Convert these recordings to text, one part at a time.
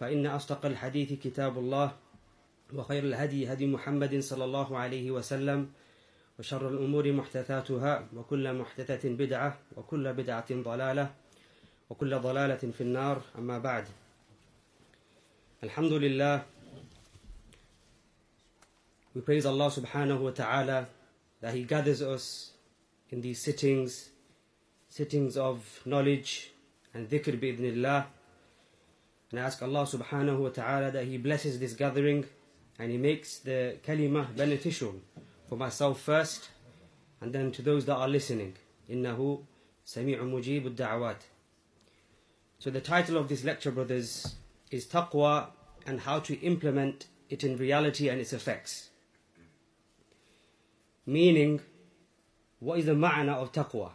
فإن أصدق الحديث كتاب الله وخير الهدي هدي محمد صلى الله عليه وسلم وشر الأمور محدثاتها وكل محدثة بدعة وكل بدعة ضلالة وكل ضلالة في النار أما بعد الحمد لله We praise Allah subhanahu wa ta'ala that He gathers us in these sittings of knowledge and dhikr bi'idhnillah And I ask Allah subhanahu wa ta'ala that He blesses this gathering and He makes the kalimah beneficial for myself first and then to those that are listening. Innahu sami'un mujibud da'awat. So the title of this lecture, brothers, is Taqwa and how to implement it in reality and its effects. Meaning, what is the ma'ana of taqwa?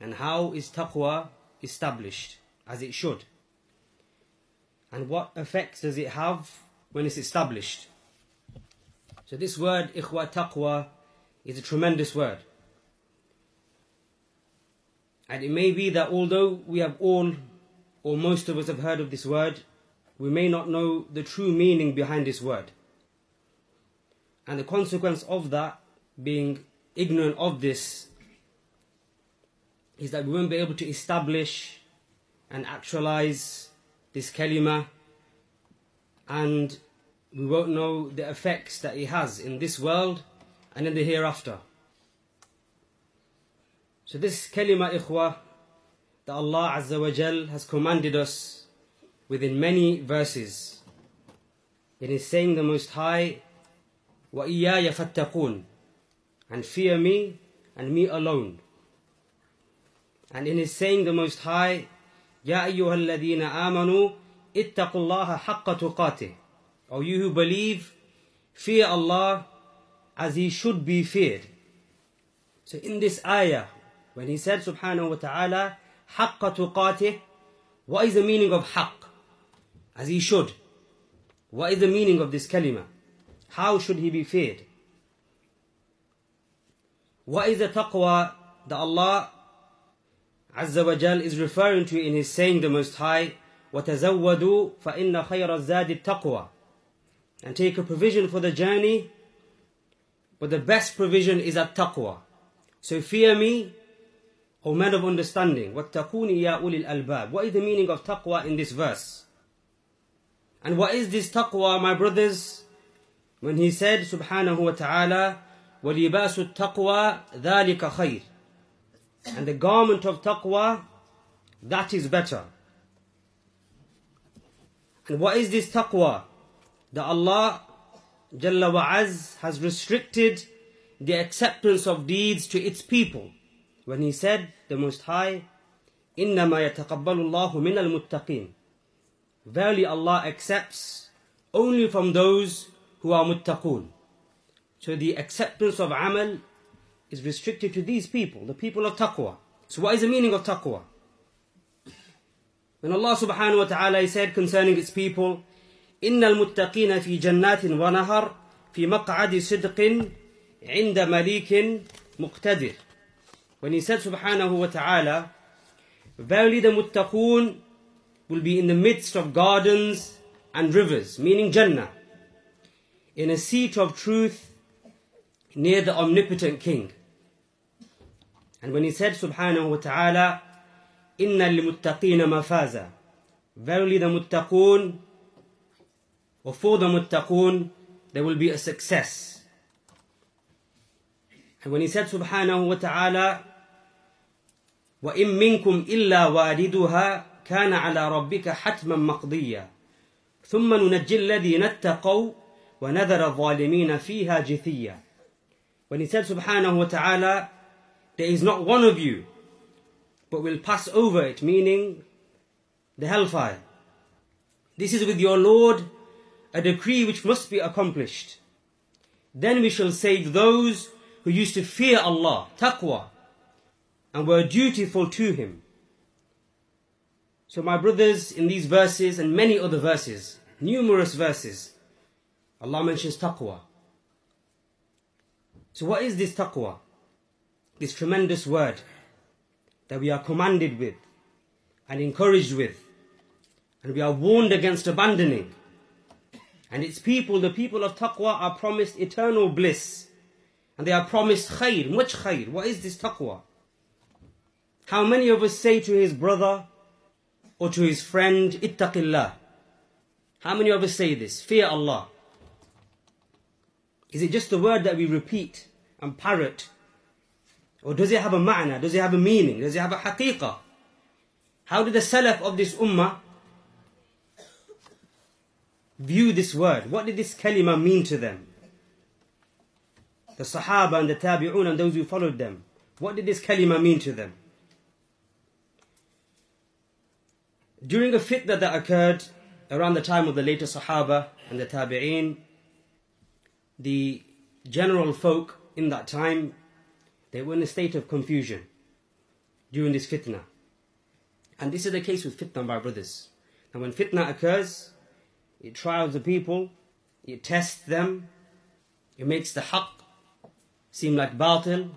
And how is taqwa established as it should? And what effects does it have when it's established? So this word, ikhwa, taqwa, is a tremendous word. And it may be that although we have all, or most of us have heard of this word, we may not know the true meaning behind this word. And the consequence of that, being ignorant of this, is that we won't be able to establish and actualize this kalima, and we won't know the effects that it has in this world and in the hereafter. So this kalima, ikhwa, that Allah Azza wa Jal has commanded us within many verses. It is saying the Most High, وَإِيَّايَ فَاتَّقُونَ, and fear me and me alone. And it is saying the Most High, يَا أَيُّهَا الَّذِينَ آمَنُوا اتَّقُوا اللَّهَ حَقَّ تُقَاتِهِ. O you who believe, fear Allah as He should be feared. So in this ayah, when He said subhanahu wa ta'ala, حَقَّ تُقَاتِهِ, what is the meaning of حَقّ? As He should. What is the meaning of this kalima? How should He be feared? What is the taqwa that Allah Azza wa Jal is referring to in His saying the Most High, وَتَزَوَّدُوا فَإِنَّ خَيْرَ الزَّادِ التَّقْوَى, and take a provision for the journey, but the best provision is at taqwa. So fear me, O men of understanding. وَاتَّقُونِ يَا أُولِي الْأَلْبَابِ. What is the meaning of taqwa in this verse? And what is this taqwa, my brothers, when He said subhanahu wa ta'ala, وَلِبَاسُ التَّقْوَى ذَلِكَ خَيْرٌ, and the garment of taqwa, that is better. And what is this taqwa? That Allah Jalla wa Azz has restricted the acceptance of deeds to its people. When He said, the Most High, إِنَّمَا يَتَقَبَّلُ اللَّهُ مِنَ الْمُتَّقِينَ. Verily Allah accepts only from those who are muttaqoon. So the acceptance of amal is restricted to these people, the people of taqwa. So what is the meaning of taqwa? When Allah subhanahu wa ta'ala said concerning its people, إِنَّ الْمُتَّقِينَ فِي جَنَّاتٍ وَنَهَرٍ فِي مَقْعَدِ صِدْقٍ عِنْدَ مَلِيكٍ مُقْتَدِرٍ. When He said subhanahu wa ta'ala, verily the muttaqoon will be in the midst of gardens and rivers, meaning Jannah, in a seat of truth near the omnipotent King. And when He said subhanahu wa ta'ala, إِنَّ الْمُتَّقِينَ مَفَازًا, verily the muttaqoon Or for the muttaqoon, there will be a success. And when he said subhanahu wa ta'ala, وَإِن مِّنْكُمْ إِلَّا وَارِدُهَا كَانَ عَلَى رَبِّكَ حَتْمًا مَقْضِيًّا ثُمَّ نُنَجِّي الَّذِينَ اتَّقَوْا وَنَذَرَ الظَّالِمِينَ فِيهَا جِثِيًّا. When he said subhanahu wa ta'ala, there is not one of you, but will pass over it, meaning the hellfire. This is with your Lord a decree which must be accomplished. Then we shall save those who used to fear Allah, taqwa, and were dutiful to Him. So my brothers, in these verses and many other verses, numerous verses, Allah mentions taqwa. So what is this taqwa? This tremendous word that we are commanded with and encouraged with, and we are warned against abandoning. And its people, the people of taqwa, are promised eternal bliss. And they are promised khair, much khair. What is this taqwa? How many of us say to his brother or to his friend, ittaqillah? How many of us say this? Fear Allah. Is it just the word that we repeat and parrot? Or does it have a ma'na? Does it have a meaning? Does it have a haqiqah? How did the salaf of this ummah view this word? What did this kalima mean to them? The sahaba and the tabi'un and those who followed them. What did this kalima mean to them? During a fitna that occurred around the time of the later sahaba and the tabi'in, the general folk in that time, they were in a state of confusion during this fitna. And this is the case with fitna, my brothers. And when fitna occurs, it trials the people, it tests them, it makes the haqq seem like batil,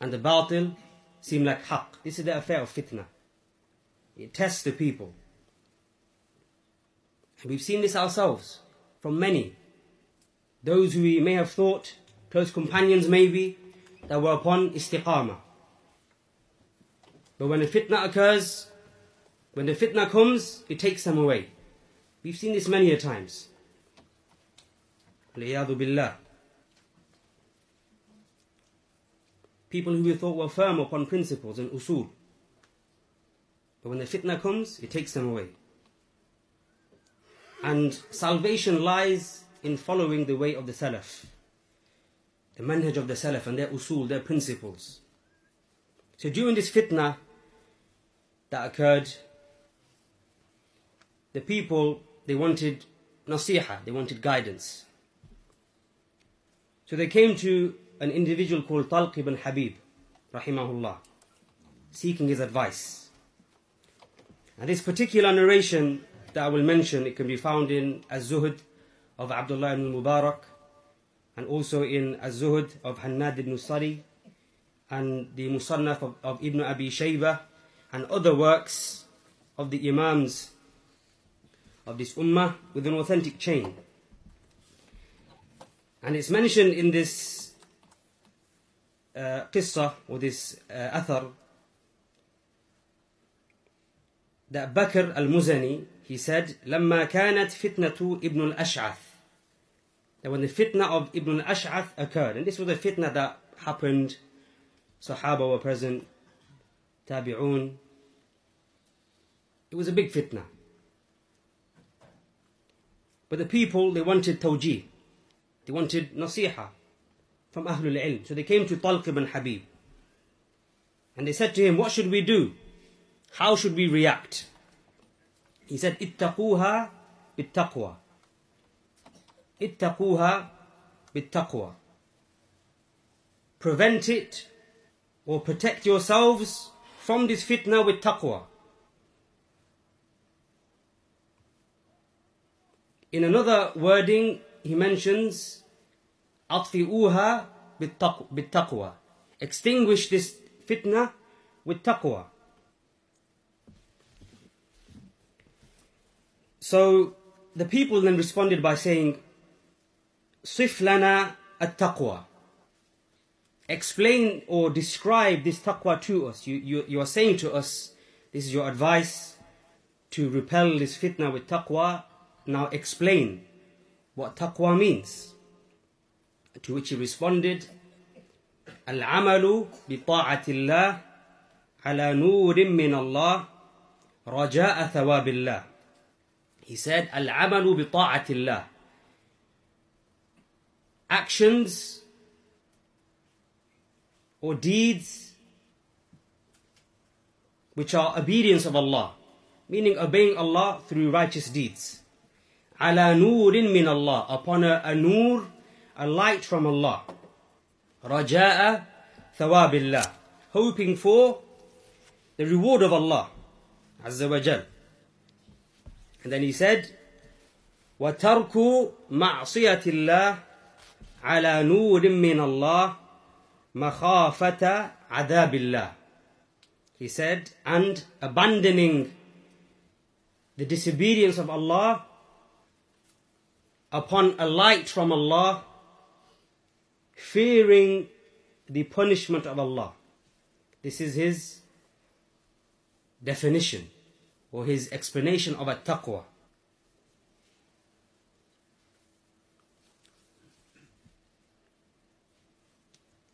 and the batil seem like haqq. This is the affair of fitna. It tests the people. And we've seen this ourselves from many. Those who we may have thought, close companions maybe, that were upon istiqamah. But when a fitna occurs, when the fitna comes, it takes them away. We've seen this many a times. Al-Iyadhu Billah. People who we thought were firm upon principles and usul. But when the fitna comes, it takes them away. And salvation lies in following the way of the salaf. The manhaj of the salaf and their usul, their principles. So during this fitna that occurred, the people, they wanted nasiha, they wanted guidance. So they came to an individual called Talq ibn Habib, rahimahullah, seeking his advice. And this particular narration that I will mention, it can be found in Az-Zuhd of Abdullah ibn Mubarak, and also in Az-Zuhd of Hannad ibn Sari, and the Musannaf of Ibn Abi Shaiba, and other works of the Imams of this ummah with an authentic chain. And it's mentioned in this qissa, or this athar, that Bakr al-Muzani, he said, لَمَّا كَانَتْ فِتْنَةُ Ibn al-Ash'ath. That when the fitna of Ibn al-Ash'ath occurred, and this was a fitna that happened, Sahaba were present, Tabi'un, it was a big fitna. But the people, they wanted tawjih. They wanted nasiha from Ahlul Ilm. So they came to Talq ibn Habib. And they said to him, what should we do? How should we react? He said, ittaquha bittaqwa. Ittaquha bittaqwa. Prevent it or protect yourselves from this fitna with taqwa. In another wording, he mentions, أطفئوها بالتقوى. Extinguish this fitna with taqwa. So the people then responded by saying, صف لنا التقوى. Explain or describe this taqwa to us. You are saying to us, this is your advice to repel this fitna with taqwa. Now explain what taqwa means. To which he responded, Al-amalu bi ta'atillah ala nurim min Allah raja'a thawabillah. He said, Al-amalu bi ta'atillah. Actions or deeds which are obedience of Allah, meaning obeying Allah through righteous deeds. Ala nurin min Allah, upon a nur, a light from Allah. Raja'a thawabillah, hoping for the reward of Allah Azza wa Jal. And then he said, wa tarku ma'siyatillah ala nurin min Allah makhafata adabillah. He said, and abandoning the disobedience of Allah upon a light from Allah, fearing the punishment of Allah. This is his definition or his explanation of at-taqwa.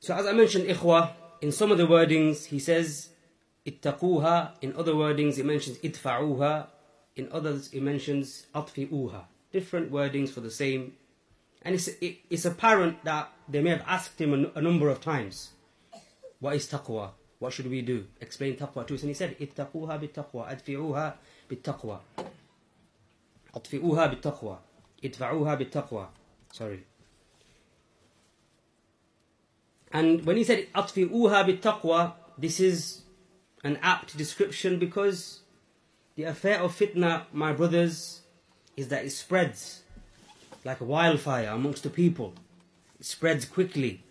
So as I mentioned, ikhwa, in some of the wordings he says ittaquha, in other wordings he mentions idfa'uha, in others he mentions atfi'uha. Different wordings for the same. And it's apparent that they may have asked him a number of times, what is taqwa? What should we do? Explain taqwa to us. And he said, ittaquha bittaqwa, adfi'uha bittaqwa, atfi'uha bittaqwa, idfa'uha bittaqwa. Sorry. And when he said atfi'uha bittaqwa, this is an apt description, because the affair of fitna, my brothers, is that it spreads like a wildfire amongst the people. It spreads quickly.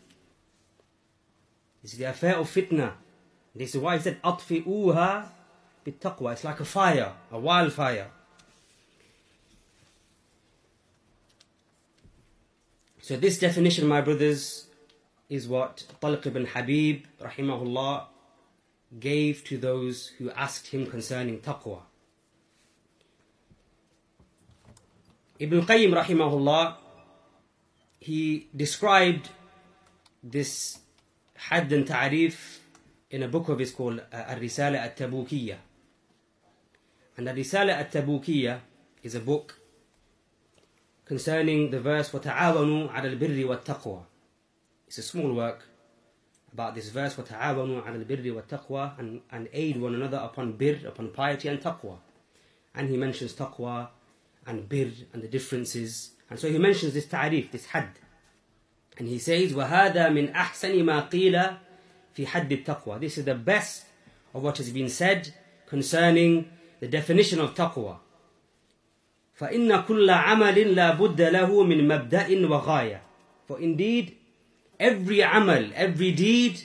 This is the affair of fitna. This is why he said atfi'uha bittaqwa. It's like a fire, a wildfire. So this definition, my brothers, is what Talq ibn Habib, rahimahullah, gave to those who asked him concerning taqwa. Ibn Qayyim, rahimahullah, he described this hadd and ta'arif in a book of his called al-Risala al-Tabukiyya. And al-Risala al-Tabukiyya is a book concerning the verse وَتَعَاوَنُوا عَلَى الْبِرِّ وَالتَّقْوَى. It's a small work about this verse, وَتَعَاوَنُوا عَلَى الْبِرِّ وَالتَّقْوَى, and aid one another upon birr, upon piety and taqwa. And he mentions taqwa and birr and the differences. And so he mentions this ta'arif, this hadd. And he says, وَهَذَا مِنْ أَحْسَنِ مَا قِيلَ فِي حَدِّ التَّقْوَى. This is the best of what has been said concerning the definition of taqwa. فَإِنَّ كُلَّ عَمَلٍ لَا بُدَّ لَهُ مِنْ مَبْدَأٍ وَغَايَةٍ. For indeed, every amal, every deed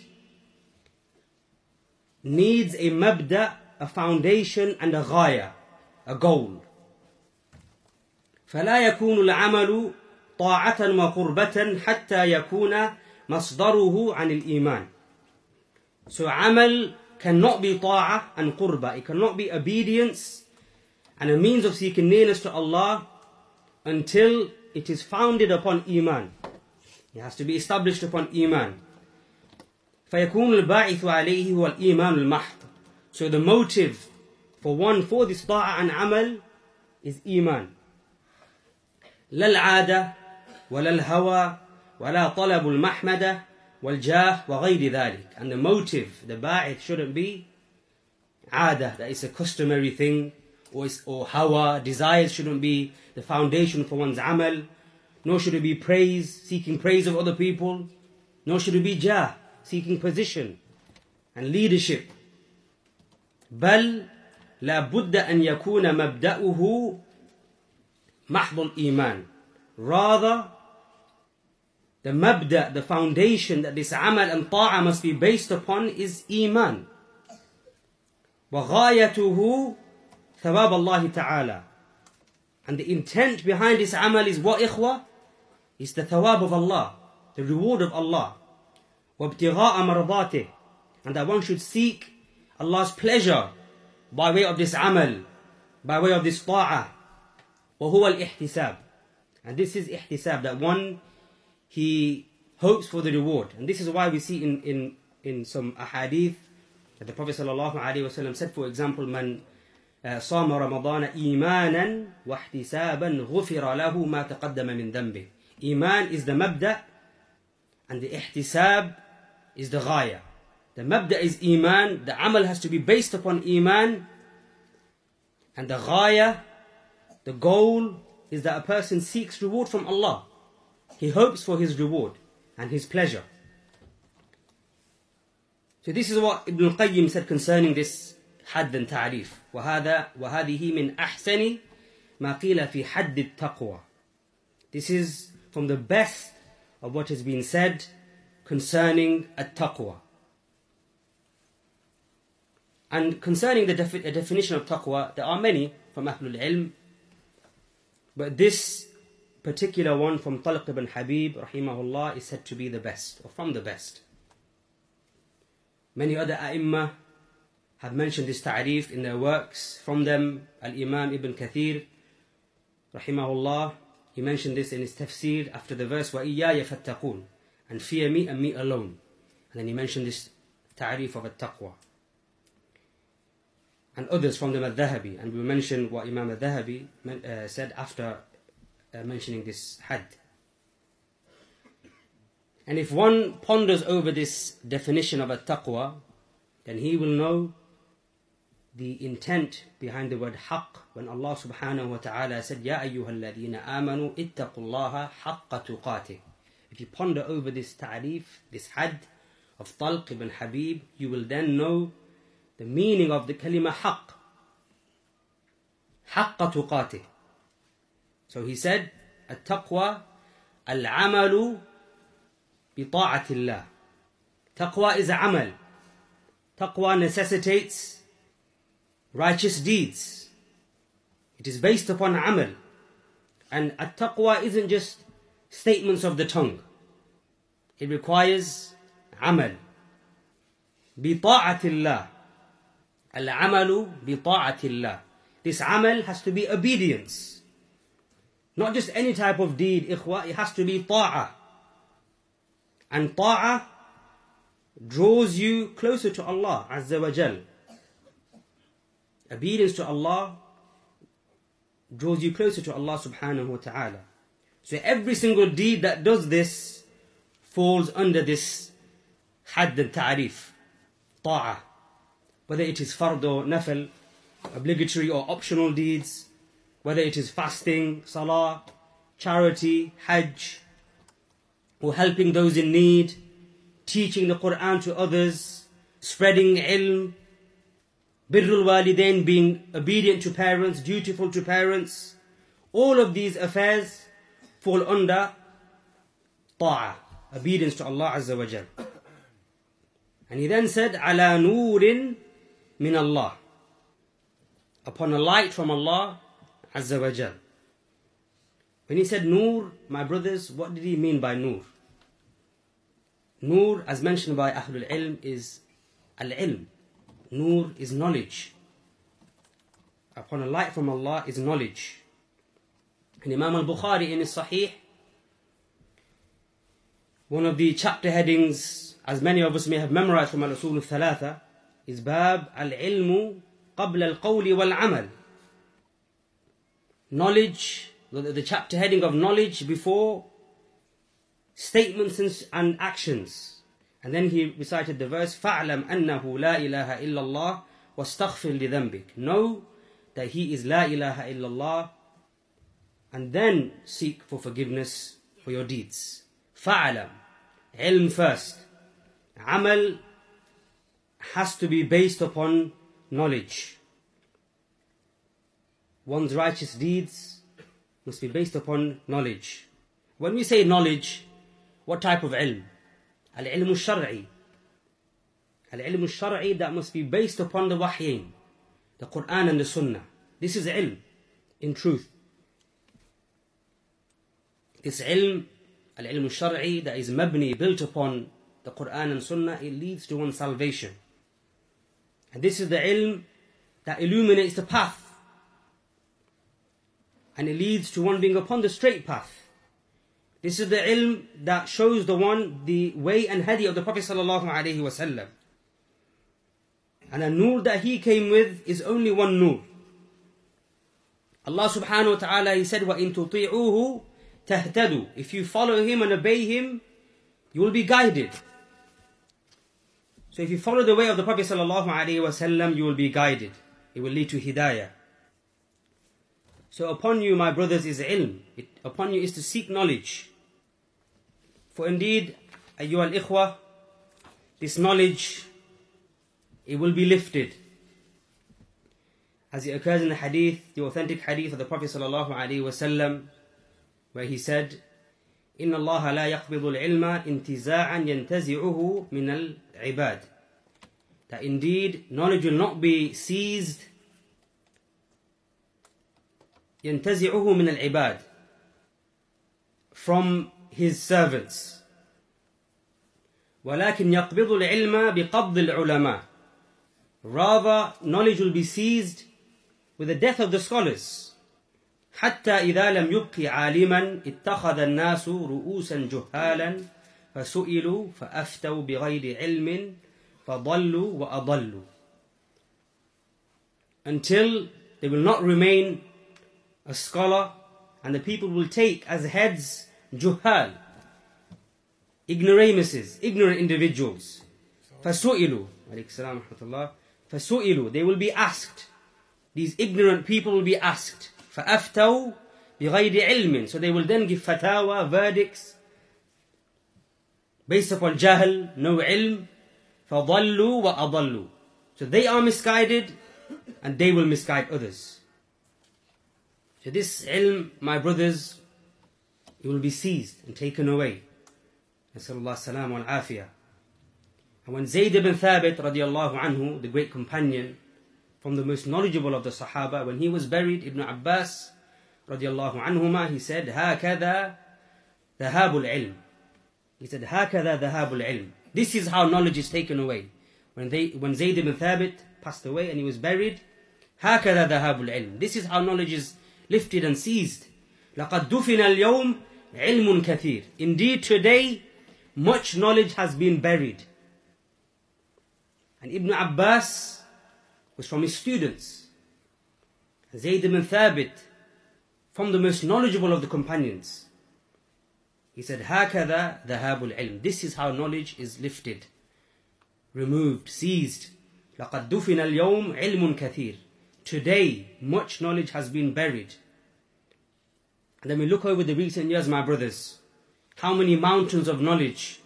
needs a mabda, a foundation, and a ghaya, a goal. فَلَا يَكُونُ الْعَمَلُ طَاعَةً وَقُرْبَةً حَتَّى يَكُونَ مَصْدَرُهُ عَنِ الْإِيمَانِ. So amal cannot be ta'ah and qurbah. It cannot be obedience and a means of seeking nearness to Allah until it is founded upon iman. It has to be established upon iman. فَيَكُونُ الْبَاعِثُ عَلَيْهِ هُوَ الْإِيمَانُ الْمَحْضُ. So the motive for one for this ta'ah and amal is iman. لا العادة ولا الهوى ولا طلب المحمدة والجاه وغير ذلك. And the motive, the ba'ith, shouldn't be عادة, that is a customary thing, or hawa, desires, shouldn't be the foundation for one's amal. Nor should it be praise, seeking praise of other people. Nor should it be jah, seeking position and leadership. بل لا بد أن يكون مبدأه mahdul iman. Rather, the mabda, the foundation that this amal and ta'a must be based upon is iman. وَغَايَتُهُ ثَوَابَ اللَّهِ تَعَالَى. And the intent behind this amal is what, ikhwa? It's the thawab of Allah, the reward of Allah. وَابْتِغَاءَ مَرْضَاتِهِ. And that one should seek Allah's pleasure by way of this amal, by way of this ta'a. وهو الاحتساب. And this is ihtisab, that one, he hopes for the reward. And this is why we see in some ahadith that the Prophet ﷺ said, for example, man sama Ramadana imanan wa ihtisaban ghufira lahu ma taqaddama min dhanbi. Iman is the mabda and the ihtisab is the ghaya. The mabda is iman, the amal has to be based upon iman, and the ghaya, the goal, is that a person seeks reward from Allah. He hopes for his reward and his pleasure. So this is what Ibn Qayyim said concerning this hadd and ta'rif. وَهَذِهِ مِنْ أَحْسَنِ مَا قِيلَ فِي حَدِّ التَّقْوَى. This is from the best of what has been said concerning at-taqwa. And concerning the definition of taqwa, there are many from Ahlul Ilm, but this particular one from Talq ibn Habib, rahimahullah, is said to be the best, or from the best. Many other a'immah have mentioned this ta'rif in their works. From them, al-Imam Ibn Kathir, rahimahullah, he mentioned this in his tafsir after the verse, وَإِيَّا يَفَتَّقُونَ, and fear me and me alone. And then he mentioned this ta'rif of at-taqwa. And others from them, al-Dhahabi, and we mention what Imam al-Dhahabi said after mentioning this had. And if one ponders over this definition of at-taqwa, then he will know the intent behind the word haqq, when Allah subhanahu wa ta'ala said, Ya ayyuhal ladhina amanu ittaqullaha haqqa tuqatih. If you ponder over this ta'rif, this had of Talq ibn Habib, you will then know the meaning of the kalima haqq. Haqqa tuqatih. So he said, at-taqwa al-amalu bi-ta'atillah. Taqwa is amal. Taqwa necessitates righteous deeds. It is based upon amal. And at-taqwa isn't just statements of the tongue. It requires amal. Bi-ta'atillah. Al-amalu bi-ta'atillah. This amal has to be obedience. Not just any type of deed, ikhwa, it has to be ta'ah. And ta'ah draws you closer to Allah Azza wa Jal. Obedience to Allah draws you closer to Allah subhanahu wa ta'ala. So every single deed that does this falls under this hadd and ta'rif, ta'ah. Whether it is fard or nafil, obligatory or optional deeds, whether it is fasting, salah, charity, hajj, or helping those in need, teaching the Qur'an to others, spreading ilm, birrul walidain, being obedient to parents, dutiful to parents, all of these affairs fall under ta'ah, obedience to Allah Azza wa Jal. And he then said, ala nurin min Allah, upon a light from Allah Azza wa Jal. When he said Noor, my brothers, what did he mean by Noor? Noor, as mentioned by Ahlul Ilm, is Al-Ilm. Noor is knowledge. Upon a light from Allah is knowledge. And Imam al-Bukhari in his Sahih, one of the chapter headings, as many of us may have memorized from Al-Usul al-Thalatha, is Bab Al-Ilmu Qabla Al-Qawli Wal-Amal. Knowledge, the chapter heading of knowledge before statements and actions. And then he recited the verse, فَعْلَمْ أَنَّهُ لَا إِلَهَ إِلَّا اللَّهِ وَاسْتَغْفِرْ لِذَنْبِكَ. Know that he is La ilaha illallah, and then seek for forgiveness for your deeds. فَعْلَمْ, ilm first. Amal has to be based upon knowledge. One's righteous deeds must be based upon knowledge. When we say knowledge, what type of ilm? Al-ilm al-shar'i. Al-ilm al-shar'i, that must be based upon the wahyain, the Qur'an and the sunnah. This is ilm, in truth. This ilm, al-ilm al-shar'i, that is mabni, built upon the Qur'an and sunnah, it leads to one's salvation. And this is the ilm that illuminates the path. and it leads to one being upon the straight path. This is the ilm that shows the one the way and hadi of the Prophet sallallahu alaihi wasallam. And the nur that he came with is only one nur. Allah subhanahu wa ta'ala, he said, وَإِن تُطِيعُوهُ تَهْتَدُوا. If you follow him and obey him, you will be guided. So if you follow the way of the Prophet sallallahu alaihi wasallam, you will be guided. It will lead to hidayah. So upon you, my brothers, is ilm. Upon you is to seek knowledge. For indeed, ayyuhal ikhwa, this knowledge, it will be lifted. As it occurs in the hadith, the authentic hadith of the Prophet sallallahu alaihi wasallam, where he said, "Inna Allah la yaqbidu al-ilma intiza'an yantazi'uhu min al-ibad." That indeed knowledge will not be seized, yantazi'uhu min al-ibad, from his servants. وَلَكِنْ يَقْبِضُ الْعِلْمَ بِقَبْضِ الْعُلَمَاءِ. Rather, knowledge will be seized with the death of the scholars. حَتَّى إِذَا لَمْ يُبْقِ عَالِمًا اتَّخَذَ النَّاسُ رُؤُوسًا جُهَّالًا فَسُئِلُوا فَأَفْتَوْا بِغَيْرِ عِلْمٍ فَضَلُّوا وَأَضَلُّوا. Until they will not remain a scholar, and the people will take as heads juhal, ignoramuses, ignorant individuals. فَسُئِلُوا عليك السلام ورحمة الله. فَسُئِلُوا, they will be asked. These ignorant people will be asked. فَأَفْتَوْا بِغَيْرِ عِلْمٍ. So they will then give fatawa, verdicts, based upon jahl, no ilm. فَضَلُّوا وَأَضَلُّوا. So they are misguided, and they will misguide others. So this ilm, my brothers, it will be seized and taken away. Nasallallahu salam wal afiyah. And when Zayd ibn Thabit radiallahu anhu, the great companion, from the most knowledgeable of the Sahaba, when he was buried, Ibn Abbas radiallahu anhuma, he said, "Hakadha dhahabul ilm." He said, "Hakadha dhahabul ilm." This is how knowledge is taken away. When Zayd ibn Thabit passed away and he was buried, "Hakadha dhahabul ilm." This is how knowledge is lifted and seized. لَقَدْ دُفِنَ الْيَوْمِ عِلْمٌ كَثِيرٌ. Indeed today, much knowledge has been buried. And Ibn Abbas was from his students. Zayd ibn Thabit, from the most knowledgeable of the companions. He said, هَكَذَا ذَهَابُ الْعِلْمِ. This is how knowledge is lifted, removed, seized. لَقَدْ دُفِنَ الْيَوْمِ عِلْمٌ كَثِيرٌ. Today, much knowledge has been buried. And then we look over the recent years, my brothers. How many mountains of knowledge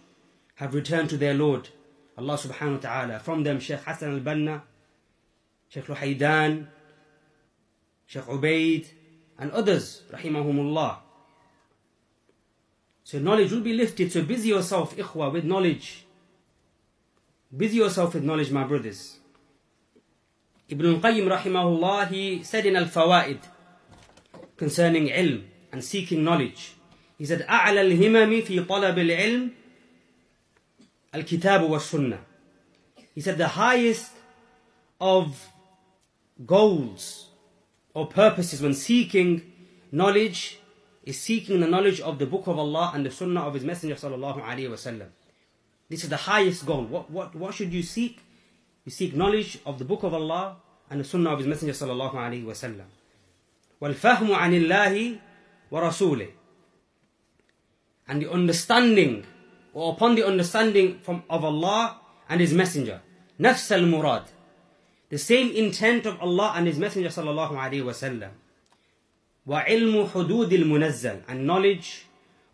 have returned to their Lord, Allah subhanahu wa ta'ala. From them, Shaykh Hassan al-Banna, Shaykh Luhaidan, Shaykh Ubaid, and others, rahimahumullah. So knowledge will be lifted. So busy yourself, ikhwa, with knowledge. Busy yourself with knowledge, my brothers. Ibn Qayyim rahimahullah, he said in Al-Fawaid concerning ilm and seeking knowledge, he said, أَعْلَى الْهِمَمِ فِي طَلَبِ الْعِلْمِ الْكِتَابُ وَالسُّنَّةِ. He said the highest of goals or purposes when seeking knowledge is seeking the knowledge of the book of Allah and the sunnah of his messenger sallallahu alaihi wasallam. This is the highest goal. What should you seek? You seek knowledge of the book of Allah and the sunnah of his messenger sallallahu alaihi wasallam. وَالْفَهْمُ عَنِ اللَّهِ وَرَسُولِهِ. And the understanding, or upon the understanding of Allah and his messenger. نَفْسَ الْمُرَادِ. The same intent of Allah and his messenger sallallahu alaihi wasallam. وَعِلْمُ حُدُودِ الْمُنَزَّلِ. And knowledge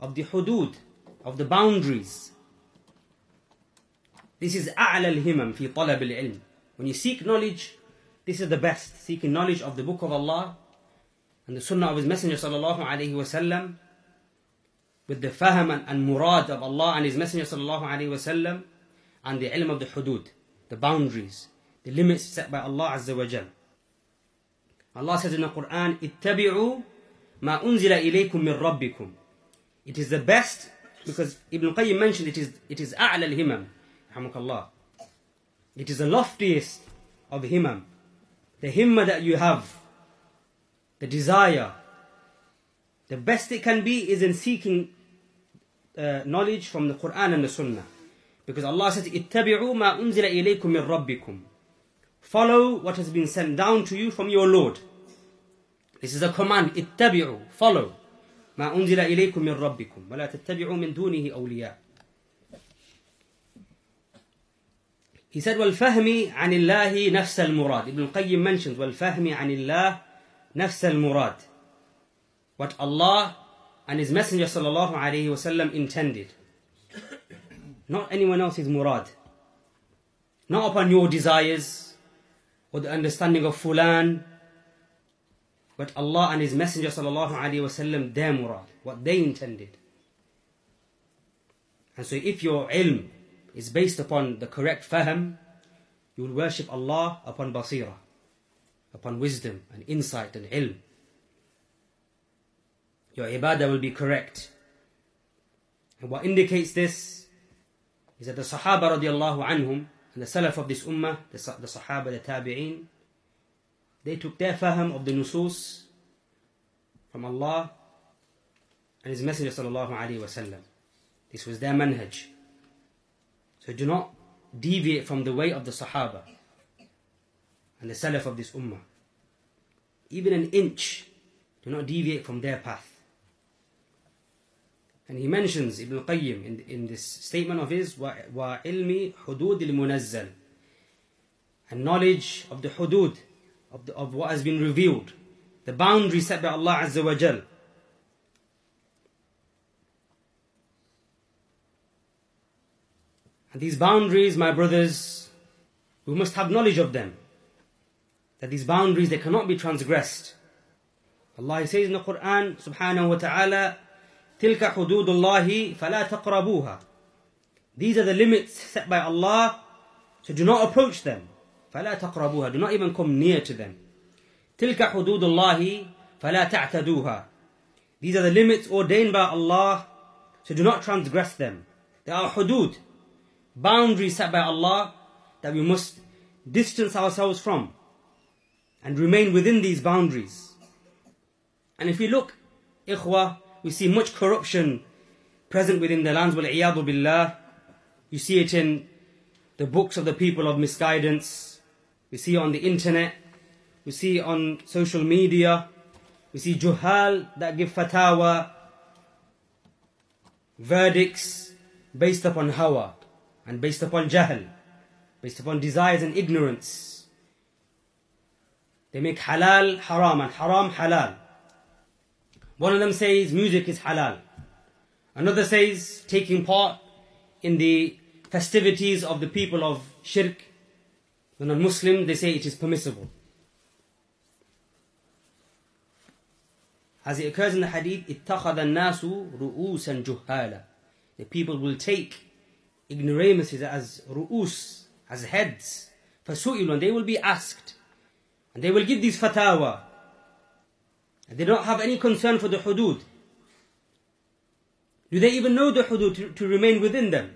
of the hudud, of the boundaries. This is أعلى الهمم في طلب العلم. When you seek knowledge, this is the best. Seeking knowledge of the book of Allah and the sunnah of his messenger sallallahu alaihi wasallam, with the fahm and murad of Allah and his messenger sallallahu alaihi wasallam, and the ilm of the hudud, the boundaries, the limits set by Allah azza wa jal. Allah says in the Quran, "Ittabi'u ma unzila ilaykum min rabbikum." It is the best because Ibn Qayyim mentioned it is أعلى الهمم. It is the loftiest of himmam, the himma that you have, the desire, The best it can be is in seeking knowledge from the Quran and the Sunnah. Because Allah says, اتَّبِعُوا مَا أُنزِلَ إِلَيْكُم مِّن رَبِّكُمْ. Follow what has been sent down to you from your Lord. This is a command. اتَّبِعُوا. Follow. مَا أُنزِلَ إِلَيْكُم مِّن رَبِّكُمْ وَلَا تَتَّبِعُوا مِن دُونِهِ أَوْلِيَاءَ. He said, وَالْفَهْمِ عَنِ اللَّهِ نَفْسَ الْمُرَادِ. Ibn Qayyim mentions, وَالْفَهْمِ عَنِ اللَّهِ نَفْسَ الْمُرَادِ. What Allah and His Messenger sallallahu alayhi wasallam intended. Not anyone else's murad. Not upon your desires or the understanding of fulan. But Allah and His Messenger sallallahu alayhi wasallam, their murad. What they intended. And so if your ilm is based upon the correct fahm, you will worship Allah upon basira, upon wisdom and insight and ilm. Your ibadah will be correct. And what indicates this is that the Sahaba radiallahu anhum and the Salaf of this Ummah, the Sahaba, the Tabi'een, they took their fahm of the nusus from Allah and His Messenger sallallahu alayhi wa sallam. This was their manhaj. So do not deviate from the way of the Sahaba and the Salaf of this Ummah. Even an inch, do not deviate from their path. And he mentions, Ibn Qayyim, in this statement of his, وَعِلْمِ حُدُودِ الْمُنَزَّلِ, and knowledge of the hudud, of what has been revealed, the boundary set by Allah Azza wa Jal. And these boundaries, my brothers, we must have knowledge of them. That these boundaries, they cannot be transgressed. Allah says in the Quran, subhanahu wa ta'ala, تِلْكَ حُدُودُ اللَّهِ فَلَا تَقْرَبُوهَا. These are the limits set by Allah, so do not approach them. فَلَا تَقْرَبُوهَا. Do not even come near to them. تِلْكَ حُدُودُ اللَّهِ فَلَا تَعْتَدُوهَا. These are the limits ordained by Allah, so do not transgress them. There are hudud, boundaries set by Allah, that we must distance ourselves from and remain within these boundaries. And if we look, ikhwa, we see much corruption present within the lands. Wal-iyadu billah. You see it in the books of the people of misguidance. We see it on the internet. We see it on social media. We see juhal that give fatawa, verdicts based upon hawa and based upon jahl, based upon desires and ignorance. They make halal haram and haram halal. One of them says music is halal. Another says taking part in the festivities of the people of shirk, the non-Muslim, they say it is permissible. As it occurs in the hadith, اتَّخَذَ النَّاسُ رُؤُوسًا جُهَّالًا. The people will take ignoramuses as ru'us, as heads. فَسُئِلٌ. They will be asked. And they will give these fatawa. And they don't have any concern for the hudud. Do they even know the hudud to remain within them?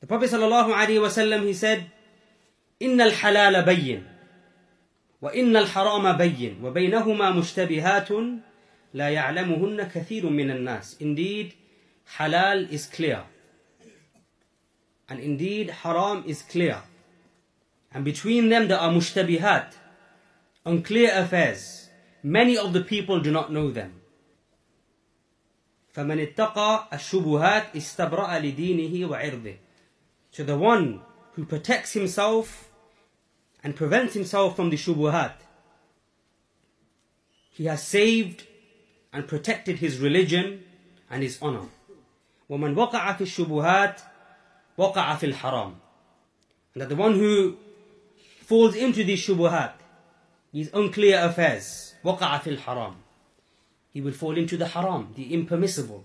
The Prophet sallallahu alaihi wasallam, he said, "Inna al-halala bayyin, wa inna al-harama bayyin, wa baynahuma mushtabihatun la ya'lamuhunna kathirun min al-nas." Indeed, halal is clear, and indeed, haram is clear, and between them there are mushtabihat, unclear affairs. Many of the people do not know them. فَمَنِ اتَّقَى الشُّبُهَاتِ إِسْتَبْرَأَ لِدِينِهِ وَعِرْضِهِ. So the one who protects himself and prevents himself from the shubuhat, he has saved and protected his religion and his honor. وَمَنْ وَقَعَ فِي الشُّبُهَاتِ وَقَعَ فِي الْحَرَامِ. And that the one who falls into these shubuhat, these unclear affairs, وَقَعَ فِي الْحَرَامِ, he will fall into the haram, the impermissible.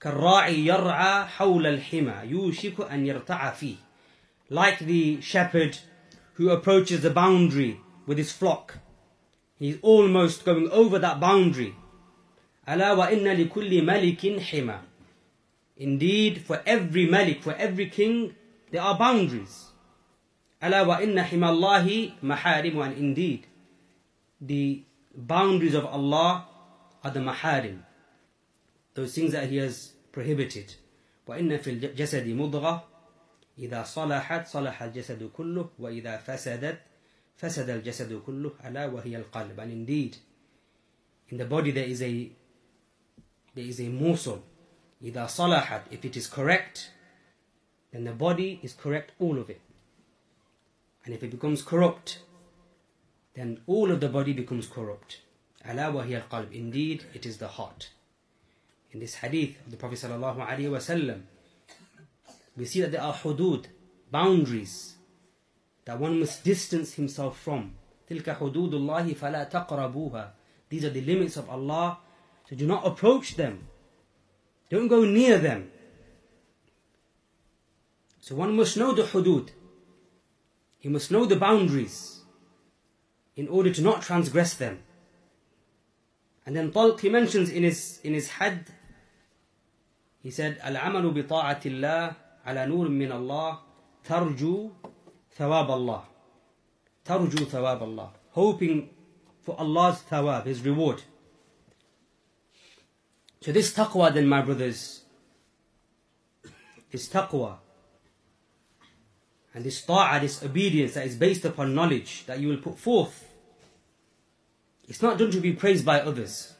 كَالرَّاعِ يَرْعَى حَوْلَ الْحِمَى يُوشِكُ أَنْ يَرْتَعَ فِيهِ. Like the shepherd who approaches the boundary with his flock, he is almost going over that boundary. أَلَا وَإِنَّ لِكُلِّ مَلِكٍ حِمَى. Indeed, for every malik, for every king, there are boundaries. أَلَا وَإِنَّ حِمَى اللَّهِ مَحَارِمُ. And indeed, the boundaries of Allah are the maharim, those things that He has prohibited. وَإِنَّ فِي الْجَسَدِ مُضْغَةٌ إِذَا صَلَحَتْ صَلَحَ الْجَسَدُ كُلُّهُ وَإِذَا فَسَدَتْ فَسَدَ الْجَسَدُ كُلُّهُ أَلَا وَهِيَ الْقَلْبُ. And indeed, in the body there is a morsel. إِذَا صَلَحَتْ, if it is correct, then the body is correct, all of it. And if it becomes corrupt, then all of the body becomes corrupt. أَلَا وَهِيَ الْقَلْبُ. Indeed, it is the heart. In this hadith of the Prophet ﷺ, we see that there are hudud, boundaries, that one must distance himself from. تِلْكَ حُدُودُ اللَّهِ فَلَا تَقْرَبُوهَا. These are the limits of Allah, so do not approach them. Don't go near them. So one must know the hudud. He must know the boundaries in order to not transgress them. And then Talq, he mentions in his Had, he said, "Al-amalu bi ta'atillah ala nur min Allah, tarju thawab Allah, tarju thawab Allah." Hoping for Allah's thawab, His reward. So this taqwa, then, my brothers, is taqwa. And this ta'ah, this obedience that is based upon knowledge that you will put forth, it's not done to be praised by others,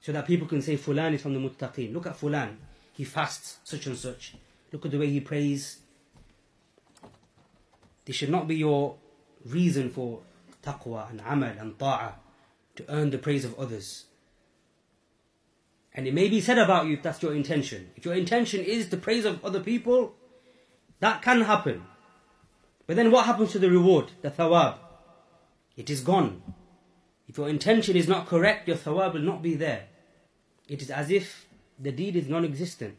so that people can say, Fulan is from the muttaqeen. Look at Fulan, he fasts such and such. Look at the way he prays. This should not be your reason for taqwa and amal and ta'ah, to earn the praise of others. And it may be said about you if that's your intention. If your intention is the praise of other people, that can happen. But then what happens to the reward, the thawab? It is gone. If your intention is not correct, your thawab will not be there. It is as if the deed is non-existent.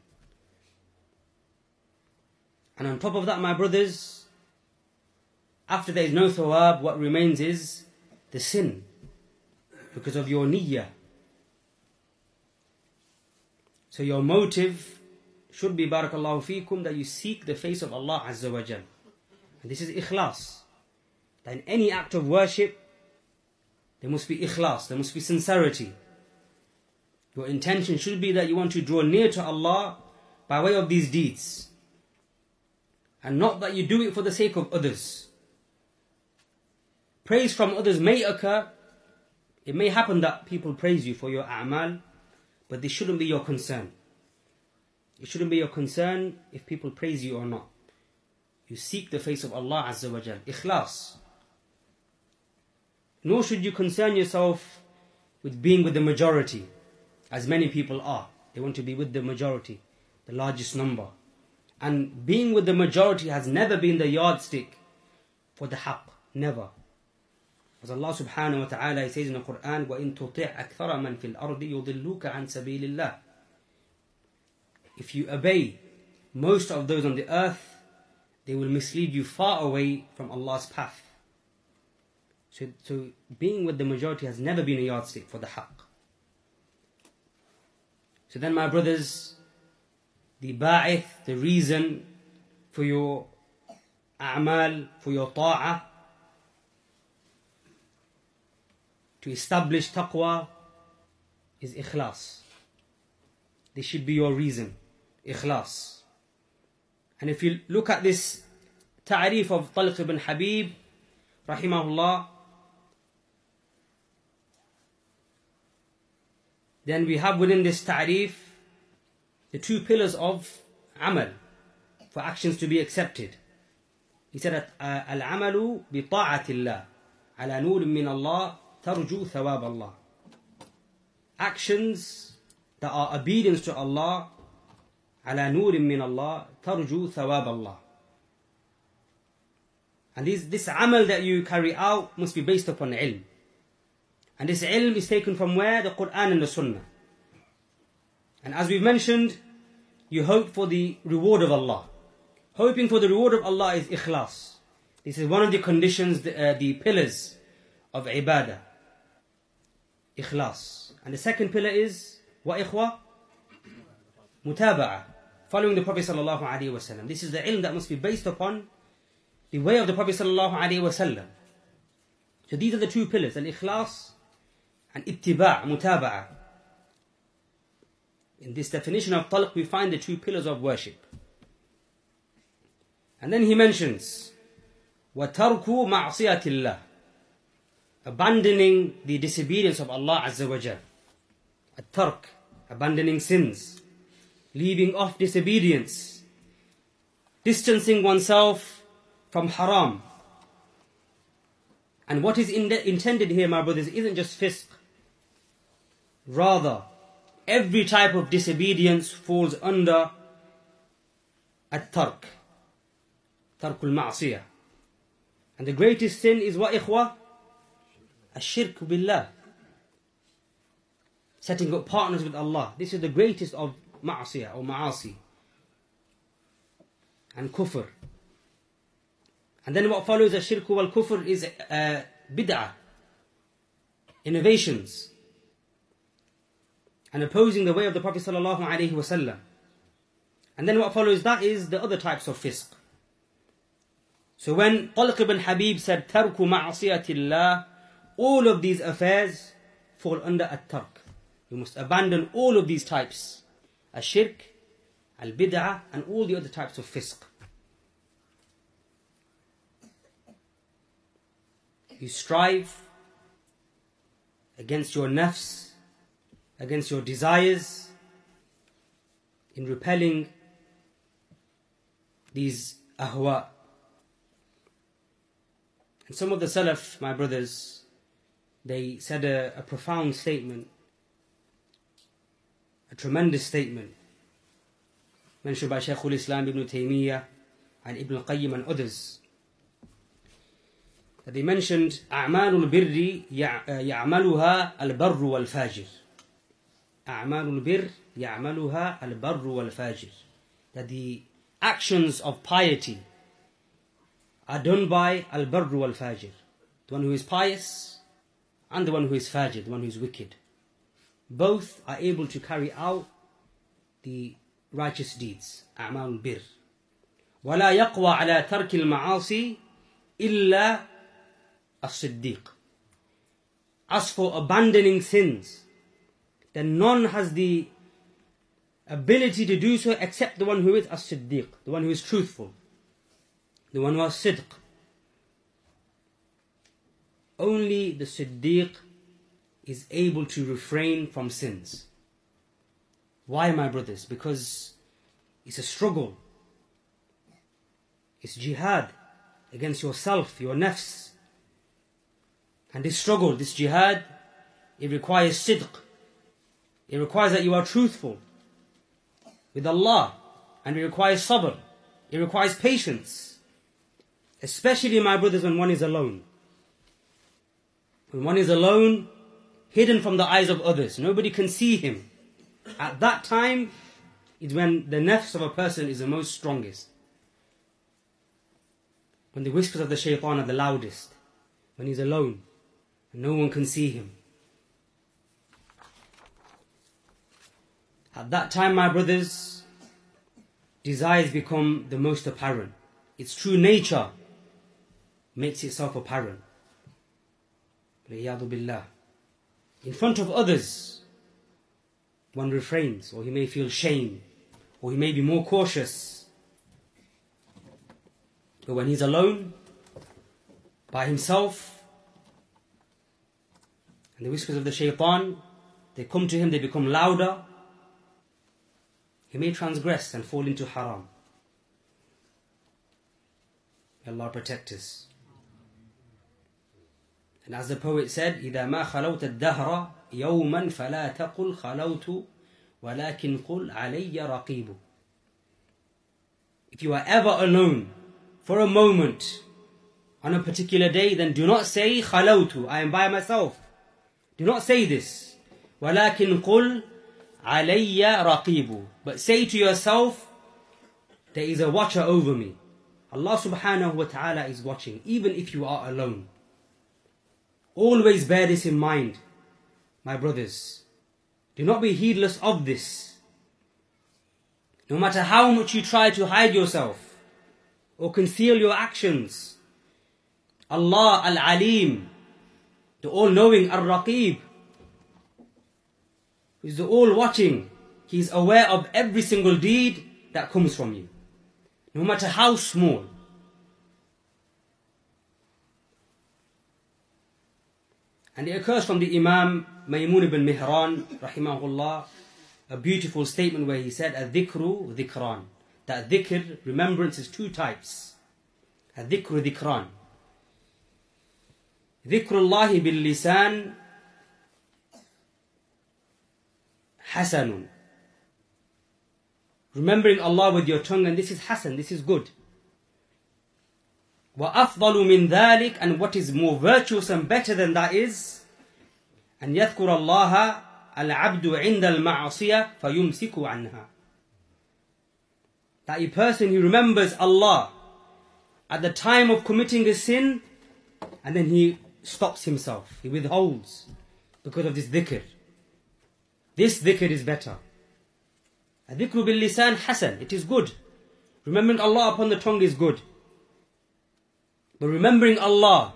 And on top of that, my brothers, after there is no thawab, what remains is the sin, because of your niyyah. So your motive should be, barakallahu feekum, that you seek the face of Allah Azza wa Jal. And this is ikhlas. That in any act of worship, there must be ikhlas, there must be sincerity. Your intention should be that you want to draw near to Allah by way of these deeds, and not that you do it for the sake of others. Praise from others may occur. It may happen that people praise you for your a'mal, but this shouldn't be your concern. It shouldn't be your concern if people praise you or not. You seek the face of Allah Azza wa Jal, ikhlas. Nor should you concern yourself with being with the majority, as many people are. They want to be with the majority, the largest number. And being with the majority has never been the yardstick for the haqq, never. As Allah subhanahu wa ta'ala, He says in the Quran, وَإِن تُطِعْ أَكْثَرَ مَنْ فِي الْأَرْضِ يُضِلُّكَ عَنْ سَبِيلِ اللَّهِ. If you obey most of those on the earth, they will mislead you far away from Allah's path. So being with the majority has never been a yardstick for the haqq. So then, my brothers, the ba'ith, the reason for your a'mal, for your ta'ah, to establish taqwa, is ikhlas. This should be your reason, ikhlas. And if you look at this ta'rif of Talq ibn Habib, rahimahullah, then we have within this ta'rif the two pillars of amal, for actions to be accepted. He said, al-amalu bi ta'atillah ala nur min Allah tarju thawab Allah. Actions that are obedience to Allah, ala nur min Allah tarju thawab Allah. And this amal that you carry out must be based upon ilm. And this ilm is taken from where? The Qur'an and the Sunnah. And as we've mentioned, you hope for the reward of Allah. Hoping for the reward of Allah is ikhlas. This is one of the conditions, the pillars of ibadah. Ikhlas. And the second pillar is, wa ikhwa? Mutaba'ah. Following the Prophet sallallahu alaihi wasallam. This is the ilm that must be based upon the way of the Prophet sallallahu alaihi wasallam. So these are the two pillars, al-ikhlas and ittiba', mutaba'a. In this definition of talq, we find the two pillars of worship. And then he mentions, وَتَرْكُ مَعْصِيَةِ اللَّهِ, abandoning the disobedience of Allah Azza wa Jal. At-tark, abandoning sins, leaving off disobedience, distancing oneself from haram. And what is intended here, my brothers, isn't just fisq. Rather, every type of disobedience falls under at-tark, tarkul ma'asiyah. And the greatest sin is what, ikhwah? Ash-shirk billah. Setting up partners with Allah. This is the greatest of ma'asiyah or ma'asi. And kufr. And then what follows ash-shirk wal kufr is bid'ah. Innovations. And opposing the way of the Prophet sallallahu alayhi wa sallam. And then what follows that is the other types of fisq. So when Talq ibn Habib said, تَرْكُ مَعْصِيَةِ اللَّهِ, all of these affairs fall under at-tark. You must abandon all of these types. Ash-shirk, al-bid'ah, and all the other types of fisq. You strive against your nafs, against your desires, in repelling these ahwa. And some of the Salaf, my brothers, they said a profound statement, a tremendous statement, mentioned by Shaykhul Islam ibn Taymiyyah and Ibn Qayyim and others. That they mentioned, أعمال البر يعملها البر والفاجر. أعمال البر يعملها البر والفاجر. That the actions of piety are done by al-barr wal-fajir, the one who is pious and the one who is fajir, the one who is wicked. Both are able to carry out the righteous deeds, a'mal bir. وَلَا يَقْوَى عَلَى تَرْكِ الْمَعَاصِي إِلَّا الصِّدِّيقِ. As for abandoning sins, then none has the ability to do so except the one who is as-siddiq, the one who is truthful. The one who has sidq. Only the siddiq is able to refrain from sins. Why, my brothers? Because it's a struggle. It's jihad against yourself, your nafs. And this struggle, this jihad, it requires sidq. It requires that you are truthful with Allah. And it requires sabr. It requires patience. Especially, my brothers, when one is alone. When one is alone, hidden from the eyes of others, nobody can see him. At that time is when the nafs of a person is the most strongest. When the whispers of the shaitan are the loudest. When he's alone and no one can see him. At that time, my brothers, desires become the most apparent. Its true nature makes itself apparent. Riyadu billah. In front of others, one refrains, or he may feel shame, or he may be more cautious. But when he's alone, by himself, and the whispers of the shaitan, they come to him, they become louder, he may transgress and fall into haram. May Allah protect us. And as the poet said, إِذَا مَا خَلَوْتَ الدَّهْرَ يَوْمًا فَلَا تَقُلْ خَلَوْتُ وَلَكِنْ قُلْ عَلَيَّ رَقِيبُ. If you are ever alone for a moment on a particular day, then do not say خَلَوْتُ, I am by myself. Do not say this. وَلَكِنْ قُلْ عَلَيَّ رَقِيبُ. But say to yourself, there is a watcher over me. Allah subhanahu wa ta'ala is watching, even if you are alone. Always bear this in mind, my brothers. Do not be heedless of this. No matter how much you try to hide yourself or conceal your actions, Allah al-Alim, the all-knowing, al-Raqib, He's the all-watching. He's aware of every single deed that comes from you, no matter how small. And it occurs from the Imam Maymun ibn Mihran, rahimahullah, a beautiful statement where he said, "Adhikru dhikran." That dhikr, remembrance, is two types. Adhikru dhikran. Dhikrullahi bil lisan hasanun. Remembering Allah with your tongue, and this is hasan, this is good. وَأَفْضَلُ مِنْ ذَلِكَ, and what is more virtuous and better than that is, أَنْ يَذْكُرَ اللَّهَ الْعَبْدُ عِنْدَ الْمَعْصِيَةِ فَيُمْسِكُ عَنْهَا. That a person who remembers Allah at the time of committing a sin, and then he stops himself, he withholds because of this dhikr. This dhikr is better. Adhikru bil lisan hasan, it is good. Remembering Allah upon the tongue is good. But remembering Allah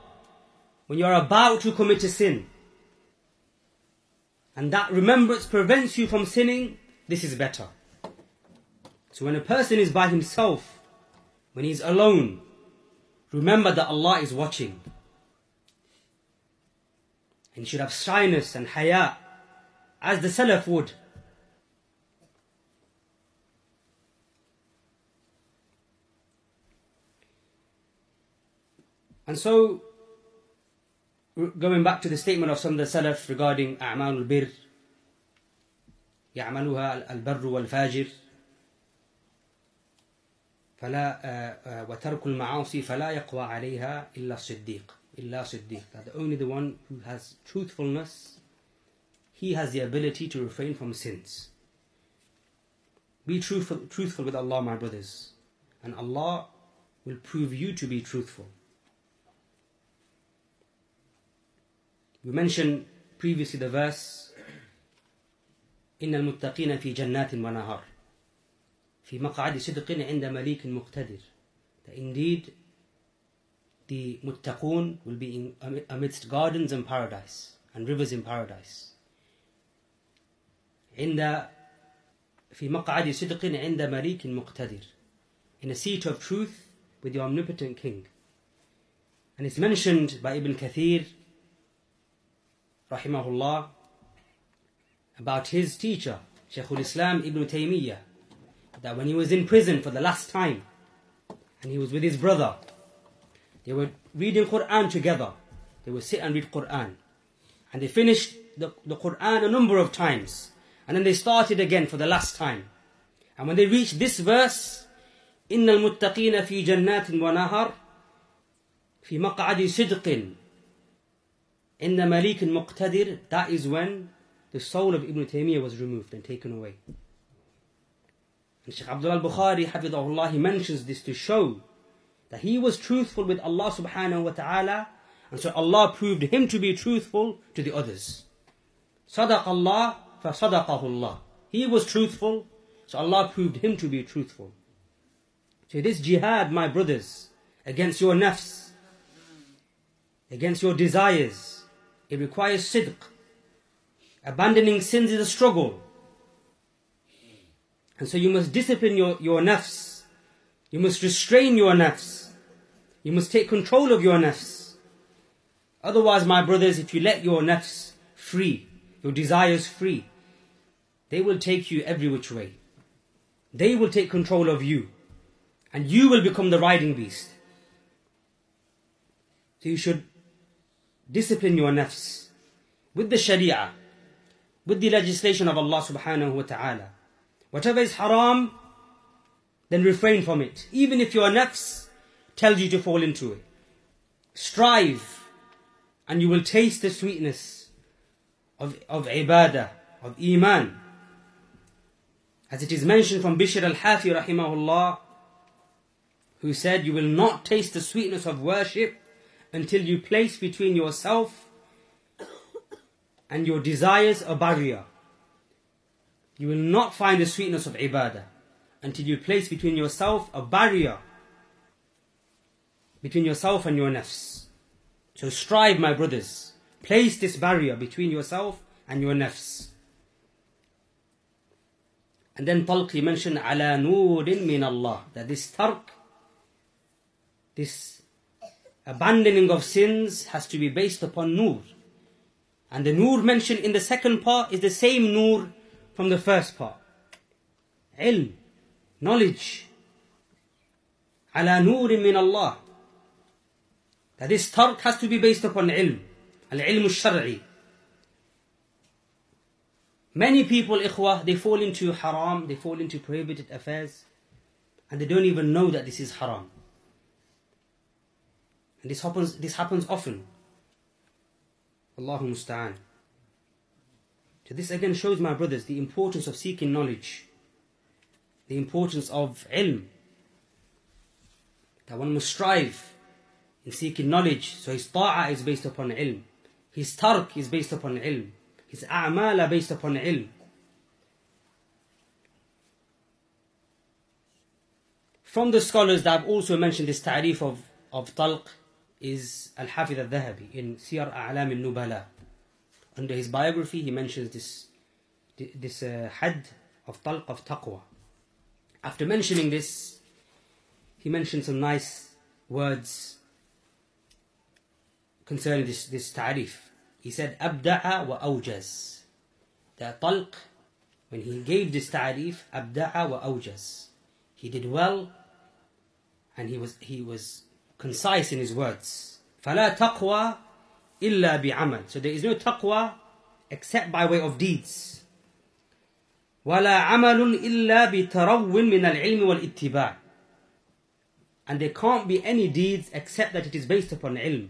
when you are about to commit a sin, and that remembrance prevents you from sinning, this is better. So when a person is by himself, when he is alone, remember that Allah is watching. And you should have shyness and haya, as the Salaf would. And so, going back to the statement of some of the Salaf regarding أعمال البر يعملها البر والفاجر فلا وترك المعاصي فلا يقوى عليها إلا الصديق إلا صديق. That only the one who has truthfulness, he has the ability to refrain from sins. Be truthful with Allah, my brothers, and Allah will prove you to be truthful. We mentioned previously the verse, إِنَّ الْمُتَّقِينَ فِي جَنَّاتٍ وَنَهَرٍ فِي مَقْعَدِ صِدْقٍ عِنْدَ مَلِيكٍ مُقْتَدِرٍ. That indeed, the muttaqun will be amidst gardens in paradise and rivers in paradise. عِنْدَ فِي مَقْعَدِ صِدْقٍ عِنْدَ مَلِيكٍ مُقْتَدِرٍ. In a seat of truth with the omnipotent king. And it's mentioned by Ibn Kathir, rahimahullah, about his teacher, Shaykhul Islam ibn Taymiyyah, that when he was in prison for the last time, and he was with his brother, they were reading Qur'an together. They would sit and read Qur'an. And they finished the Qur'an a number of times. And then they started again for the last time. And when they reached this verse, إِنَّ الْمُتَّقِينَ فِي جَنَّاتٍ وَنَهَرٍ فِي مَقْعَدِ صِدْقٍ in the Malik and Muqtadir, that is when the soul of Ibn Taymiyyah was removed and taken away. And Sheikh Abdul al-Bukhari, hafidhahullah, he mentions this to show that he was truthful with Allah subhanahu wa ta'ala, and so Allah proved him to be truthful to the others. Sadaq Allah, fa sadaqahu Allah. He was truthful, so Allah proved him to be truthful. So this jihad, my brothers, against your nafs, against your desires, it requires sidq. Abandoning sins is a struggle. And so you must discipline your nafs. You must restrain your nafs. You must take control of your nafs. Otherwise, my brothers, if you let your nafs free, your desires free, they will take you every which way. They will take control of you. And you will become the riding beast. So you should discipline your nafs with the sharia, with the legislation of Allah subhanahu wa ta'ala. Whatever is haram, then refrain from it, even if your nafs tells you to fall into it. Strive, and you will taste the sweetness of ibadah, of iman. As it is mentioned from Bishr al-Hafi rahimahullah, who said, "You will not taste the sweetness of worship until you place between yourself and your desires a barrier." You will not find the sweetness of ibadah until you place between yourself a barrier, between yourself and your nafs. So strive, my brothers, place this barrier between yourself and your nafs. And then Talq, he mentioned, ala nurin min Allah. That this tark, this abandoning of sins has to be based upon nur. And the nur mentioned in the second part is the same nur from the first part. Ilm, knowledge. Ala nurin min Allah. That this tark has to be based upon ilm. Al-ilm al-shar'i. Many people, ikhwah, they fall into haram, they fall into prohibited affairs, and they don't even know that this is haram. And this happens often. Allahu musta'an. So this again shows, my brothers, the importance of seeking knowledge, the importance of ilm, that one must strive in seeking knowledge. So his ta'ah is based upon ilm. His tark is based upon ilm. His a'mal are based upon ilm. From the scholars that have also mentioned this ta'rif of Talq is Al-Hafidh al-Dhahabi in Siyar A'lam al-Nubala. Under his biography, he mentions this had of Talq of Taqwa. After mentioning this, he mentioned some nice words concerning this ta'rif. He said, abda'a wa awjaz. That Talq, when he gave this ta'rif, abda'a wa awjaz. He did well, and he was concise in his words. فَلَا تَقْوَى إِلَّا بِعَمَلٍ. So there is no taqwa except by way of deeds. وَلَا عَمَلٌ إِلَّا بِتَرَوٍ مِنَ الْعِلْمِ وَالْإِتِّبَاعِ. And there can't be any deeds except that it is based upon ilm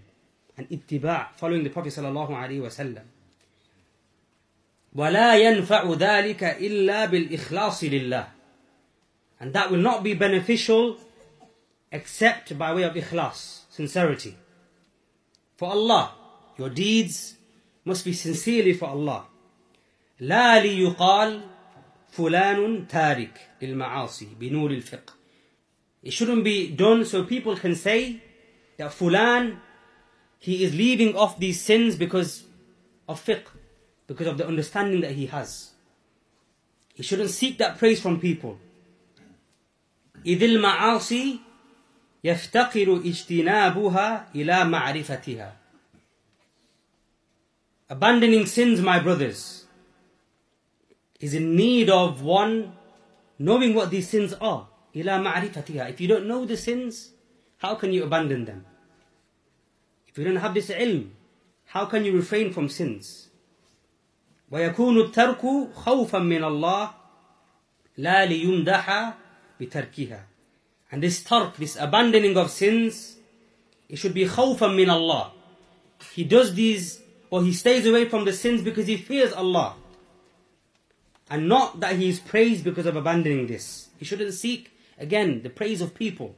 and ittiba', following the Prophet sallallahu alaihi wasallam. وَلَا يَنْفَعُ ذَلِكَ إِلَّا بِالْإِخْلَاصِ لِلَّهِ. And that will not be beneficial except by way of ikhlas, sincerity. For Allah, your deeds must be sincerely for Allah. لَا لِيُقَالْ فُلَانٌ تَارِكْ لِلْمَعَاصِي بِنُورِ الْفِقْهِ. It shouldn't be done so people can say that fulan, he is leaving off these sins because of fiqh, because of the understanding that he has. He shouldn't seek that praise from people. إِذِ الْمَعَاصِي يَفْتَقِرُ اِجْتِنَابُهَا إِلَى مَعْرِفَتِهَا. Abandoning sins, my brothers, is in need of one knowing what these sins are. إِلَى مَعْرِفَتِهَا. If you don't know the sins, how can you abandon them? If you don't have this ilm, how can you refrain from sins? وَيَكُونُ التَّرْكُ خَوْفًا مِّنَ اللَّهِ لَا لِيُمْدَحَ بِتَرْكِهَا. And this tark, this abandoning of sins, it should be khawfan min Allah. He does these, or he stays away from the sins because he fears Allah. And not that he is praised because of abandoning this. He shouldn't seek, again, the praise of people.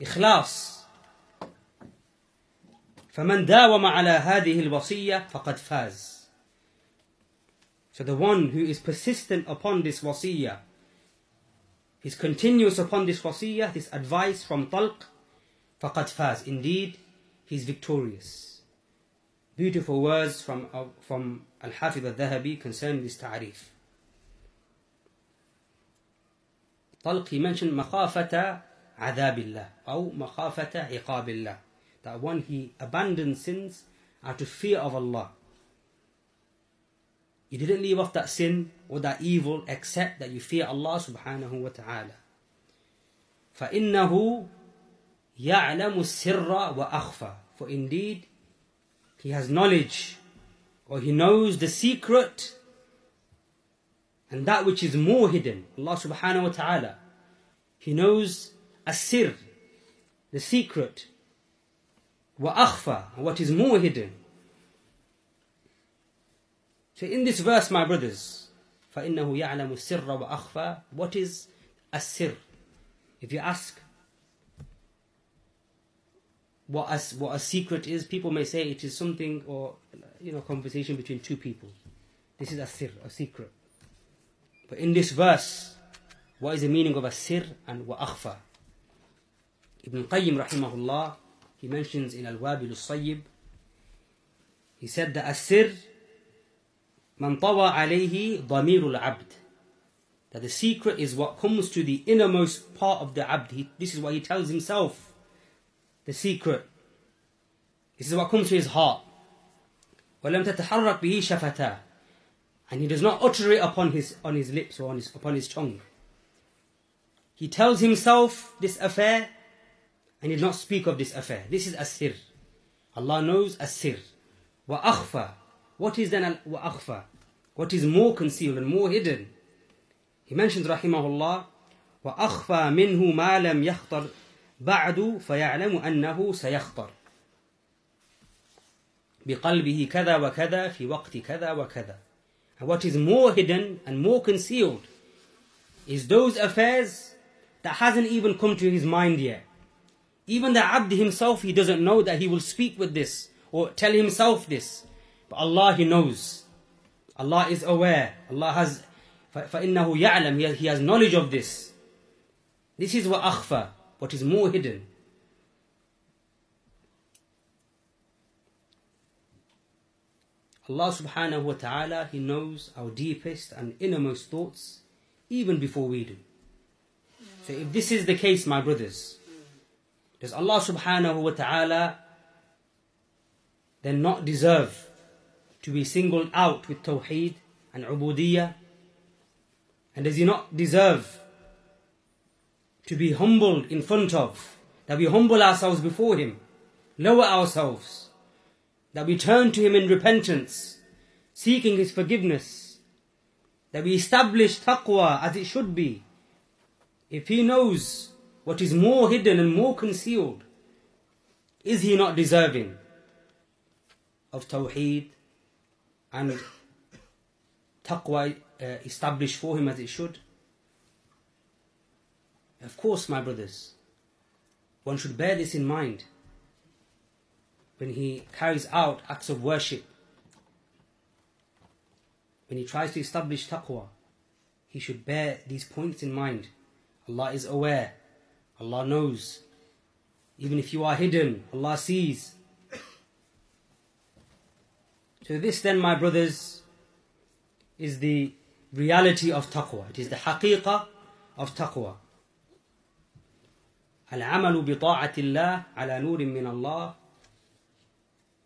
Ikhlas. فَمَنْ دَاوَمَ عَلَى هَذِهِ الْوَصِيَّةِ فَقَدْ فَازِ. So the one who is persistent upon this wasiyah, he's continuous upon this wasiyah, this advice from Talq, فَقَدْ فَازِ. Indeed, he's victorious. Beautiful words from Al-Hafidh al-Dhahabi concerning this ta'arif. Talq, he mentioned مَخَافَةَ عَذَابِ اللَّهِ أو مَخَافَةَ عِقَابِ اللَّهِ. That one, he abandons sins out of fear of Allah. You didn't leave off that sin or that evil except that you fear Allah subhanahu wa ta'ala. فَإِنَّهُ يَعْلَمُ السِّرَّ وَأَخْفَى. For indeed, he has knowledge, or he knows the secret and that which is more hidden. Allah subhanahu wa ta'ala, he knows as-sirr, the secret, وَأَخْفَى, what is more hidden. So in this verse, my brothers, فَإِنَّهُ يَعْلَمُ السِّرَّ وَأَخْفَى. What is as-sirr? If you ask what a secret is, people may say it is something, or conversation between two people. This is as-sirr, a secret. But in this verse, what is the meaning of as-sirr and وَأَخْفَى? Ibn Qayyim rahimahullah, he mentions in al-Wabil al-Sayyib, he said that as-sirr man tawa alayhi dhamirul abd. That the secret is what comes to the innermost part of the abd. This is what he tells himself. The secret. This is what comes to his heart. وَلَمْ تَتَحَرَّكْ بِهِ شَفَتَاهُ. And he does not utter it on his lips or upon his tongue. He tells himself this affair and he does not speak of this affair. This is asir. Allah knows asir. Wa akhfa. What is then wa akhfa? What is more concealed and more hidden? He mentions rahimahullah, wa akhfa minhu ma lam yakhtar ba'du faya'lamu annahu sayakhtar. بِقَلْبِهِ كَذَا وَكَذَا فِي وَقْتِ كَذَا وَكَذَا. And what is more hidden and more concealed is those affairs that hasn't even come to his mind yet. Even the abd himself, he doesn't know that he will speak with this or tell himself this. But Allah, He knows. Allah is aware. Allah has, فَإِنَّهُ يَعْلَمُ, He has knowledge of this. This is what akhfa, what is more hidden. Allah subhanahu wa ta'ala, He knows our deepest and innermost thoughts even before we do. So if this is the case, my brothers, does Allah subhanahu wa ta'ala then not deserve to be singled out with tawheed and ubudiyya? And does He not deserve to be humbled in front of, that we humble ourselves before Him, lower ourselves, that we turn to Him in repentance, seeking His forgiveness, that we establish taqwa as it should be? If He knows what is more hidden and more concealed, is He not deserving of tawheed and taqwa established for Him as it should? Of course, my brothers, one should bear this in mind when he carries out acts of worship, when he tries to establish taqwa, he should bear these points in mind. Allah is aware. Allah knows. Even if you are hidden, Allah sees. So this then, my brothers, is the reality of taqwa. It is the haqiqah of taqwa. العمل بطاعة الله على نور من الله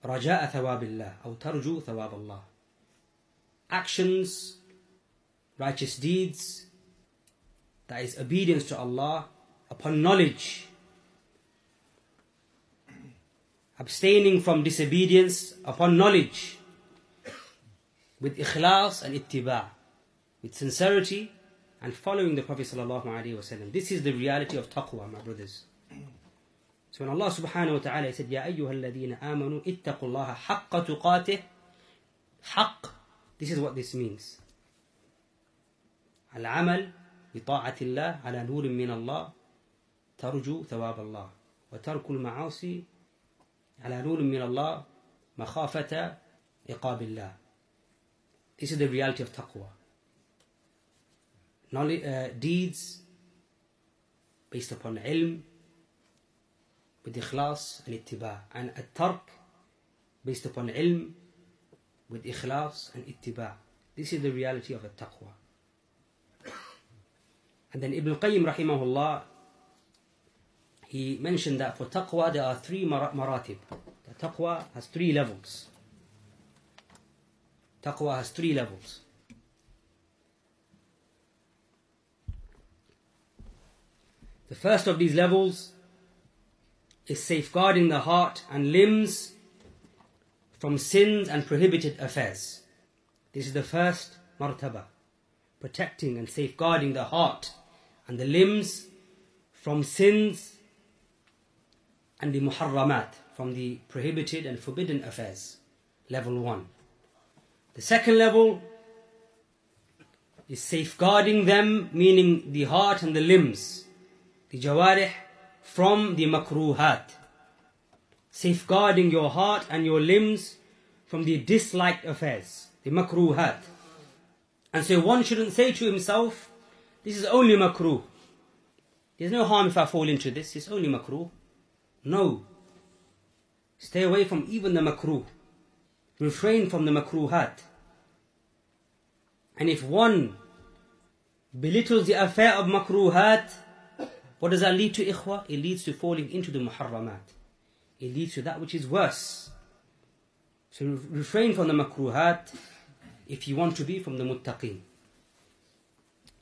رجاء ثواب الله أو ترجو ثواب الله. Actions, righteous deeds, that is obedience to Allah upon knowledge, abstaining from disobedience upon knowledge, with ikhlas and ittiba, with sincerity and following the Prophet sallallahu alaihi wasallam. This is the reality of taqwa, my brothers. So when Allah subhanahu wa ta'ala said, Ya ayyuhalladhina amanu ittaqullaha haqqa tuqatih, haqq, this is what this means. Al-amal bi ta'atillah ala nurin min Allah tarju thawab Allah, wa tarkul ma'asi ala nurin min Allah makhafata iqabillah. This is the reality of taqwa. Deeds based upon ilm, with ikhlas and ittiba, and at-tark based upon ilm with ikhlas and ittiba. This is the reality of at-taqwa. And then Ibn Qayyim rahimahullah, he mentioned that for taqwa there are three maratib. The taqwa has three levels. Taqwa has three levels. The first of these levels is safeguarding the heart and limbs from sins and prohibited affairs. This is the first martaba, protecting and safeguarding the heart and the limbs from sins and the muharramat, from the prohibited and forbidden affairs. Level 1. The second level is safeguarding them, meaning the heart and the limbs, the jawarih, from the makruhat, safeguarding your heart and your limbs from the disliked affairs, the makruhat. And so one shouldn't say to himself, this is only makruh, there's no harm if I fall into this, it's only makruh. No, stay away from even the makruh, refrain from the makruhat. And if one belittles the affair of makruhat, what does that lead to, ikhwa? It leads to falling into the muharramat. It leads to that which is worse. So refrain from the makruhat if you want to be from the muttaqeen.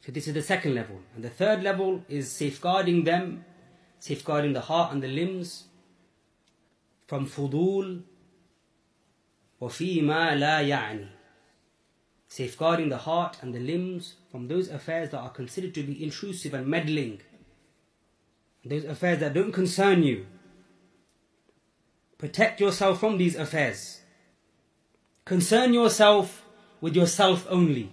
So this is the second level. And the third level is safeguarding them, safeguarding the heart and the limbs from fudul وَفِي مَا لَا يَعْنِي. Safeguarding the heart and the limbs from those affairs that are considered to be intrusive and meddling. Those affairs that don't concern you. Protect yourself from these affairs. Concern yourself with yourself only.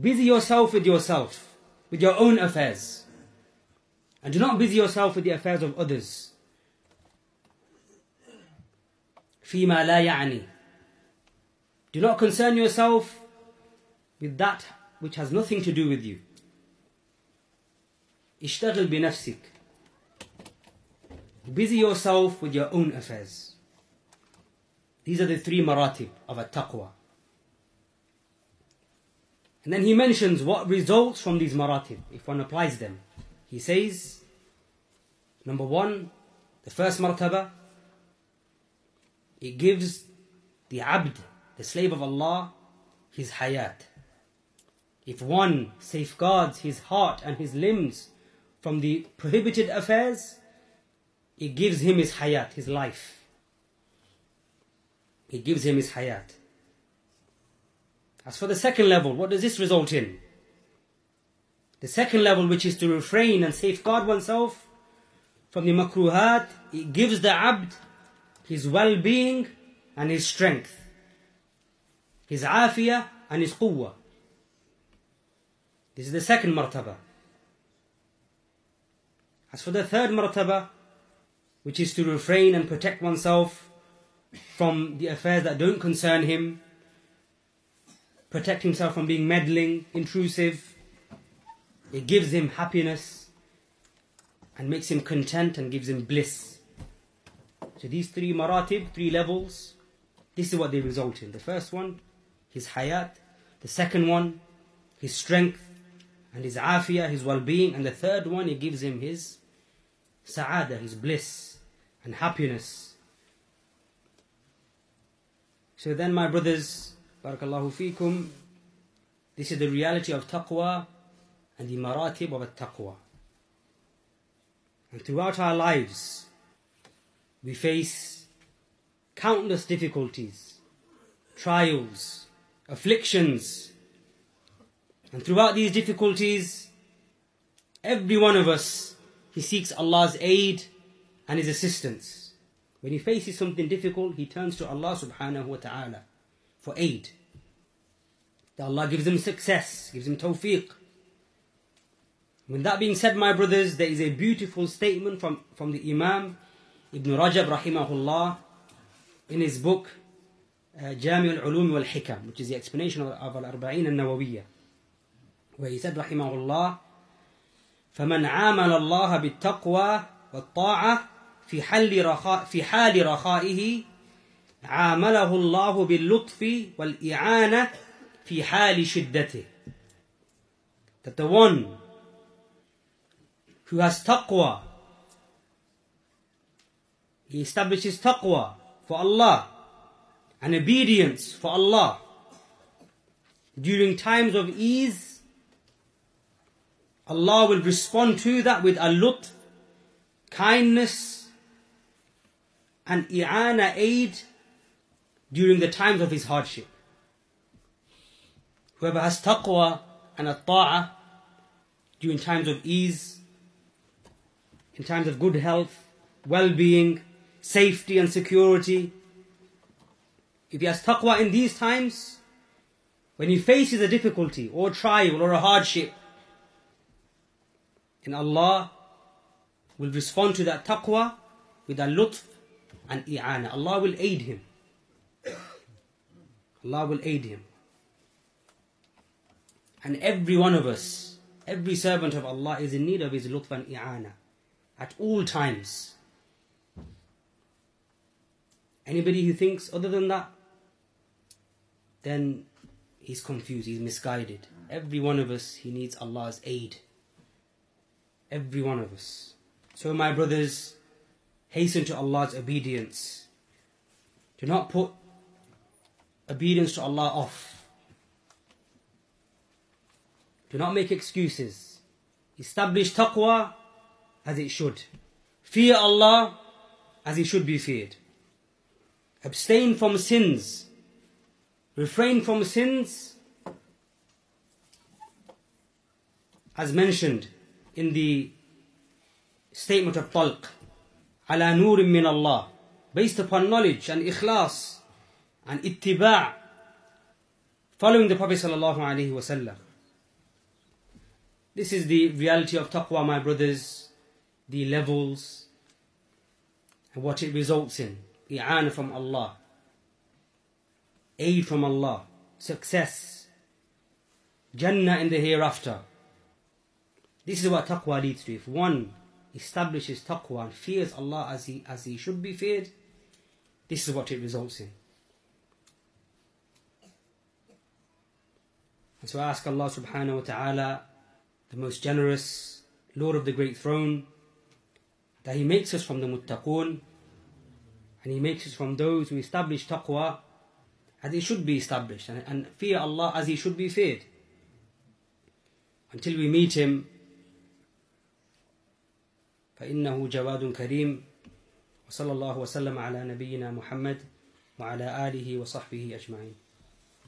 Busy yourself, with your own affairs. And do not busy yourself with the affairs of others. فِيمَا لَا يَعْنِي. Do not concern yourself with that which has nothing to do with you. اشتغل بنفسك. Busy yourself with your own affairs. These are the three maratib of at-taqwa. And then he mentions what results from these maratib if one applies them. He says, number one, the first martaba, it gives the abd, the slave of Allah, his hayat. If one safeguards his heart and his limbs from the prohibited affairs, it gives him his hayat, his life. It gives him his hayat. As for the second level, what does this result in? The second level, which is to refrain and safeguard oneself from the makruhat, it gives the abd his well-being and his strength, his afiyah and his quwwah. This is the second martaba. As for the third martaba, which is to refrain and protect oneself from the affairs that don't concern him, protect himself from being meddling, intrusive, it gives him happiness and makes him content and gives him bliss. So these three maratib, three levels, this is what they result in. The first one, his hayat. The second one, his strength and his afiyah, his well-being. And the third one, it gives him his sa'adah, his bliss and happiness. So then, my brothers, barakallahu feekum, this is the reality of taqwa and the maratib of taqwa. And throughout our lives, we face countless difficulties, trials, afflictions. And throughout these difficulties, every one of us, he seeks Allah's aid and His assistance. When he faces something difficult, he turns to Allah subhanahu wa ta'ala for aid. That Allah gives him success, gives him tawfiq. With that being said, my brothers, there is a beautiful statement from the Imam Ibn Rajab rahimahullah in his book Jami' al-Ulum wal-Hikam, which is the explanation of al-Arba'in an-Nawawiya, where he said rahimahullah, فَمَنْ عَامَلَ اللَّهَ بِالتَّقْوَى وَالطَّاعَةِ فِي حَالِ رَخَائِهِ عَامَلَهُ اللَّهُ بِاللُّطْفِ وَالْإِعَانَةِ فِي حَالِ شِدَّتِهِ. That the one who has taqwa, he establishes taqwa for Allah and obedience for Allah during times of ease, Allah will respond to that with al-lutf, kindness, and i'ana, aid, during the times of his hardship. Whoever has taqwa and at-ta'ah during times of ease, in times of good health, well-being, safety and security, if he has taqwa in these times, when he faces a difficulty or a trial or a hardship, then Allah will respond to that taqwa with al-lutf and i'ana. Allah will aid him. Allah will aid him. And every one of us, every servant of Allah, is in need of his lutf and i'ana at all times. Anybody who thinks other than that, then he's confused, he's misguided. Every one of us, he needs Allah's aid. Every one of us. So my brothers, hasten to Allah's obedience. Do not put obedience to Allah off. Do not make excuses. Establish taqwa as it should. Fear Allah as he should be feared. Abstain from sins. Refrain from sins as mentioned in the statement of Talq. Ala nurim min Allah. Based upon knowledge and ikhlas and ittiba', following the Prophet sallallahu alaihi wasallam. This is the reality of taqwa, my brothers, the levels and what it results in. I'ana from Allah, aid from Allah, success, Jannah in the hereafter. This is what taqwa leads to. If one establishes taqwa and fears Allah as he should be feared, this is what it results in. And so I ask Allah subhanahu wa ta'ala, the most generous, Lord of the great throne, that he makes us from the muttaqoon, and he makes us from those who establish taqwa as it should be established, and fear Allah as he should be feared. Until we meet him, فإنه جواد كريم وصلى الله وسلم على نبينا محمد وعلى آله وصحبه أجمعين.